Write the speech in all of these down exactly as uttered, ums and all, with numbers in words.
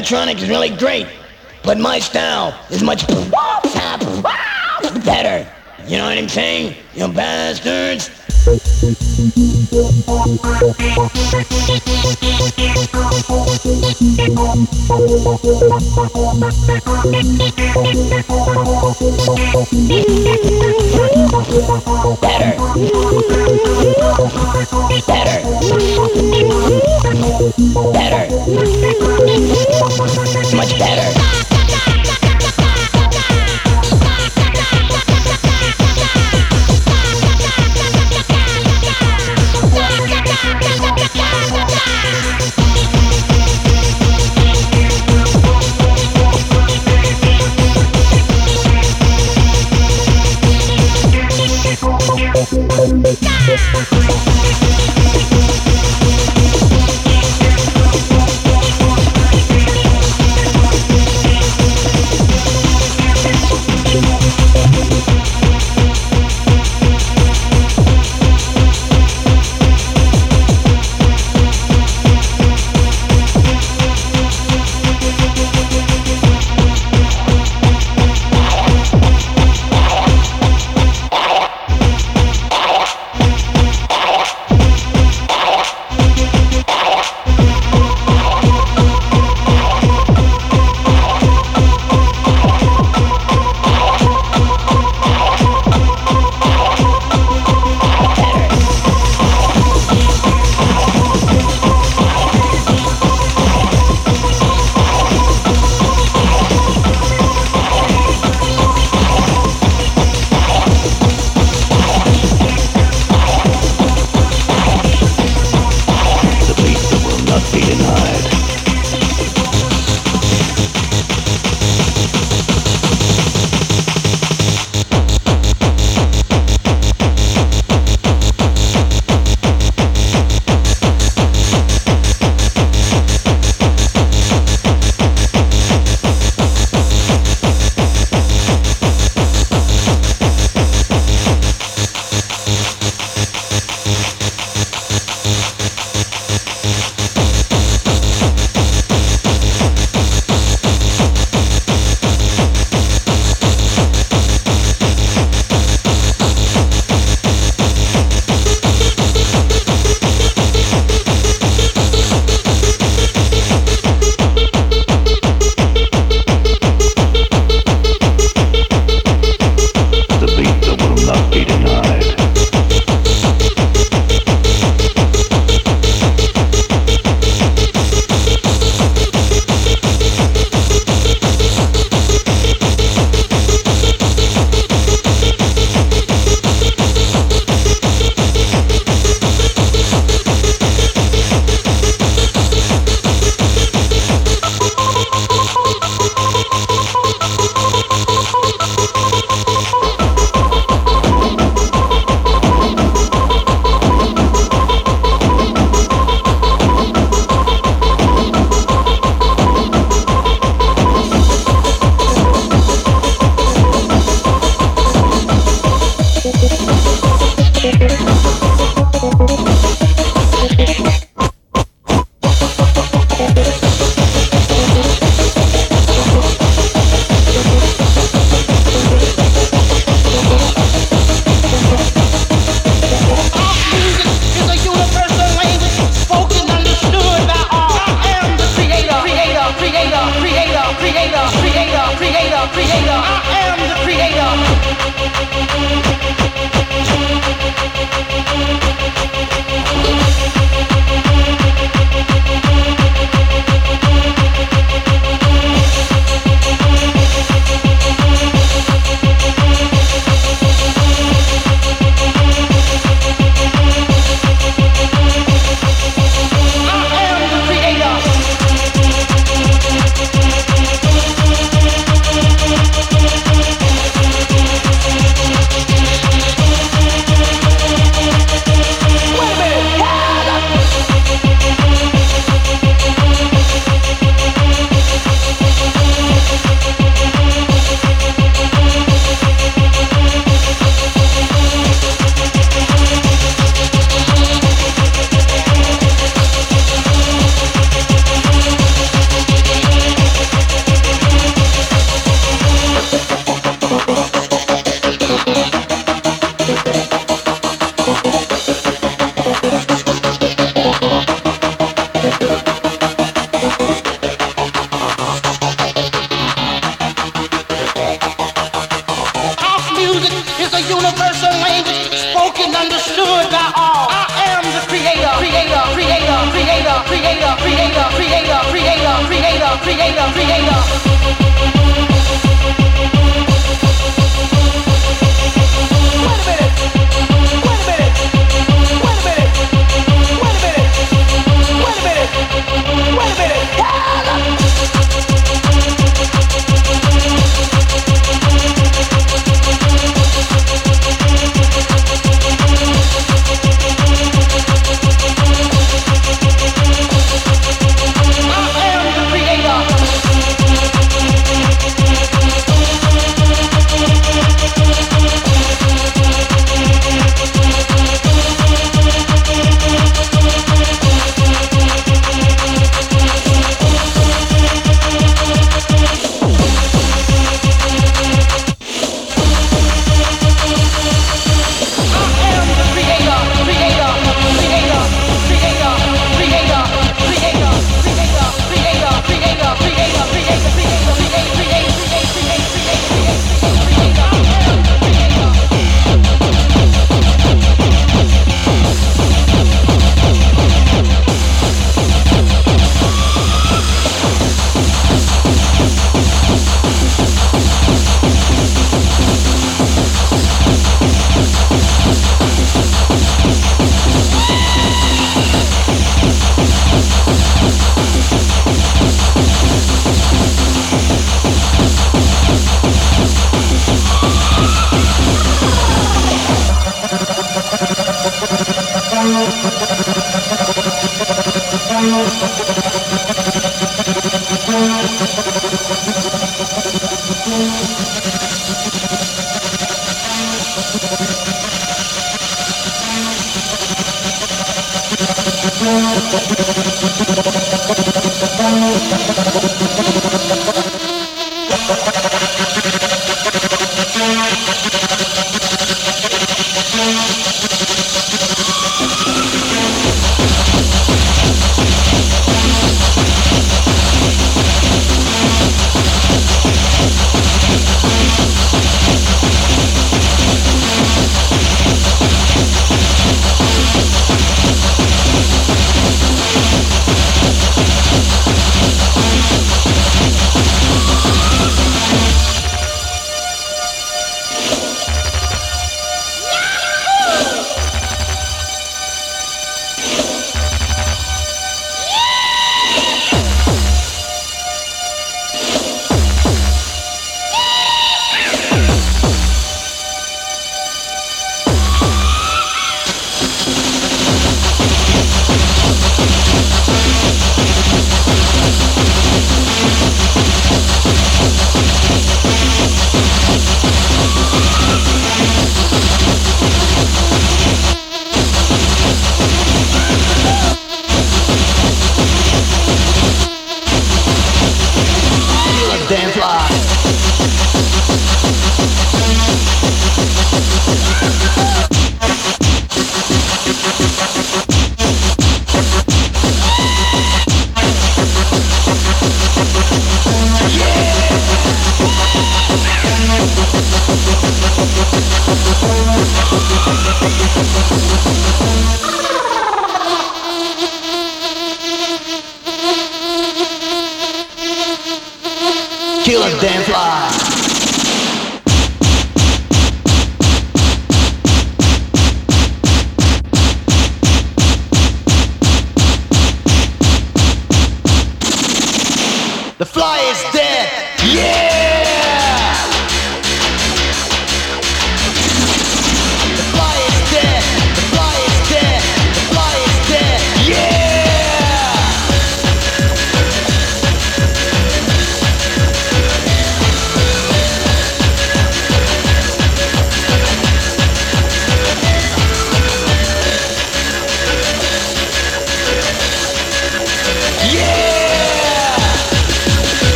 Electronic is really great, but my style is much better. You know what I'm saying, you bastards? Better. Better. Better. Much better.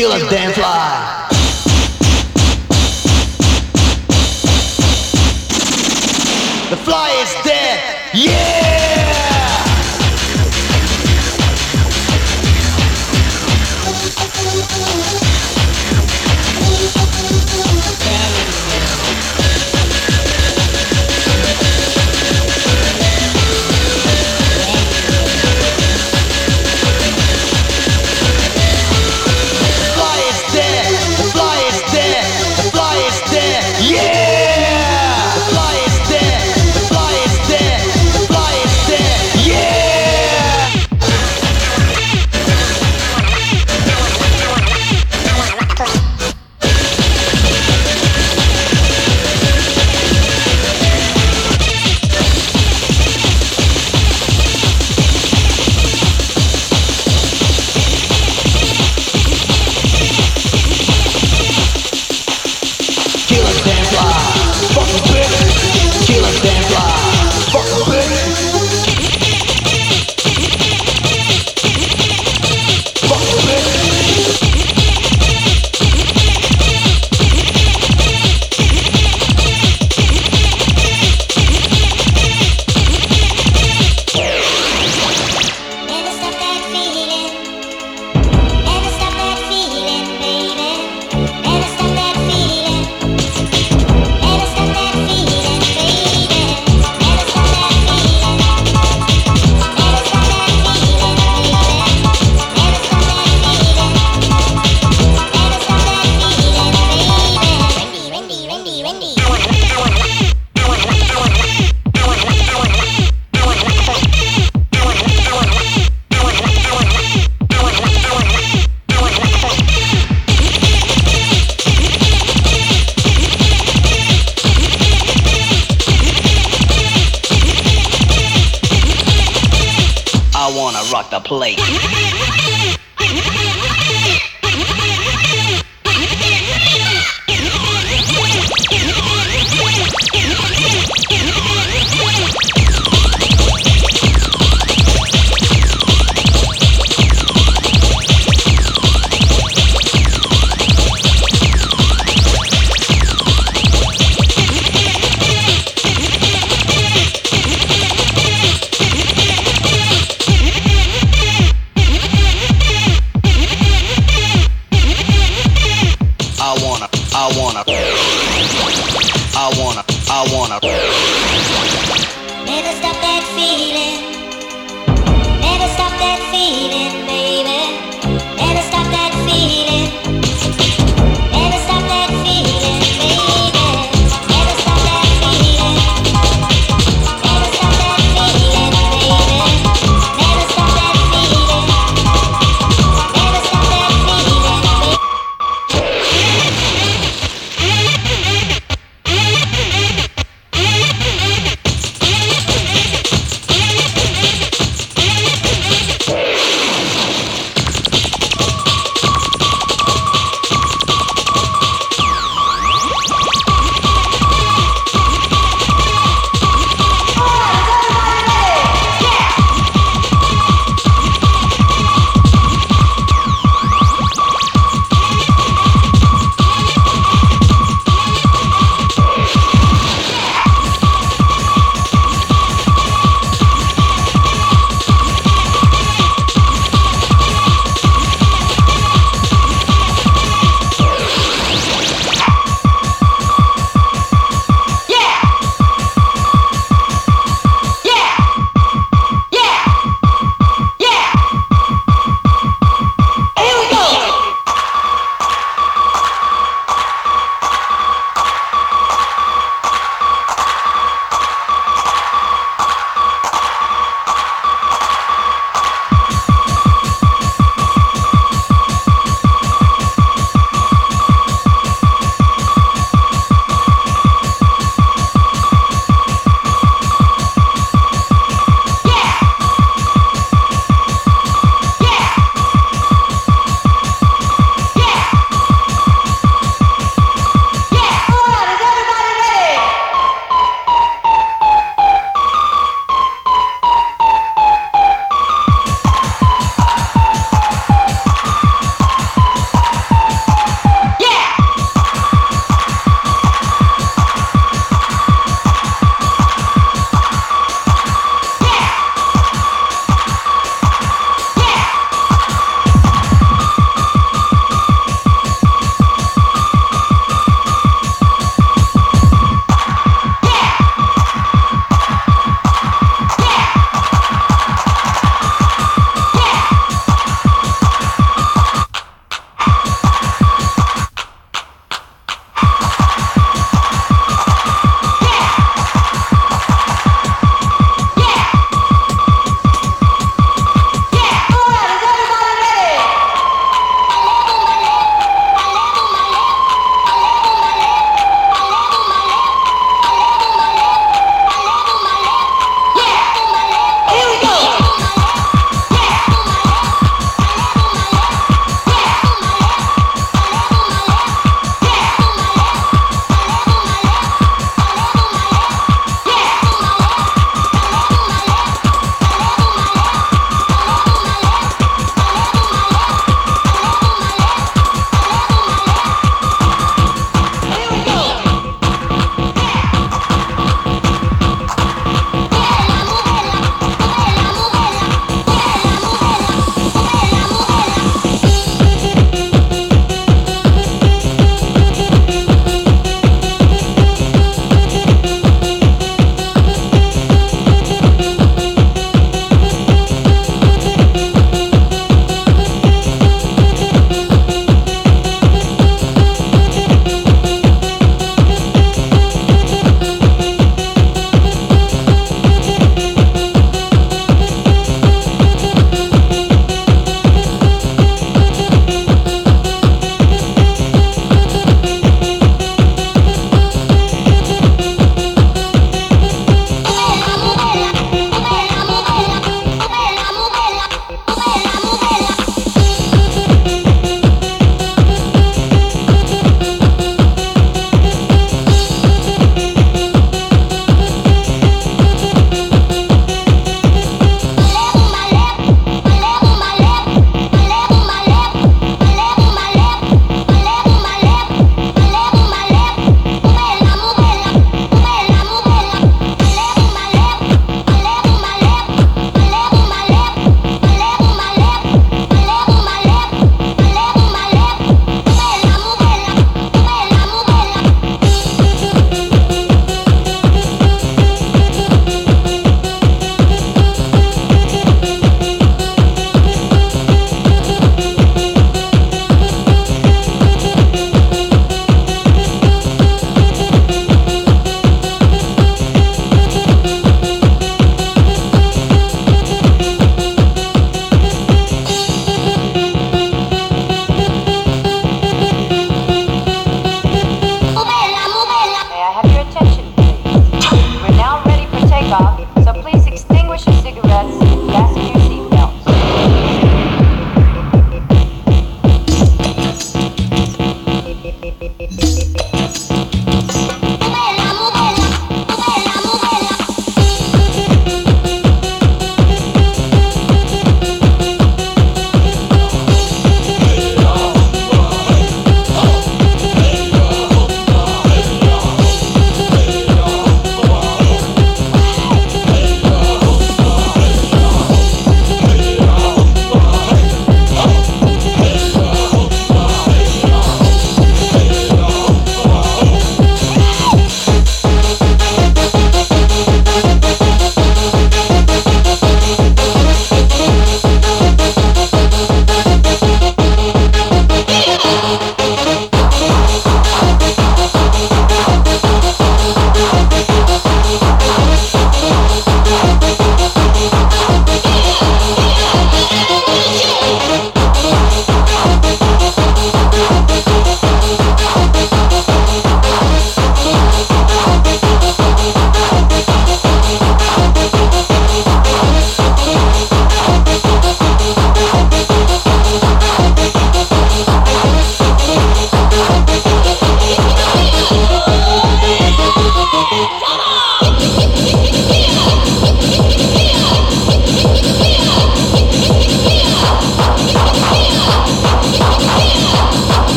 Killers damn fly. The fly is dead. Yeah.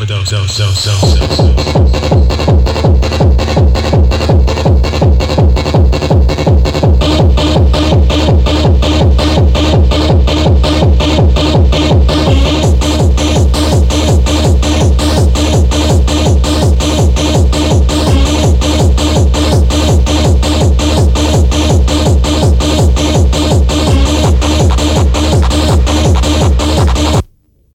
overdose, overdose, overdose, overdose.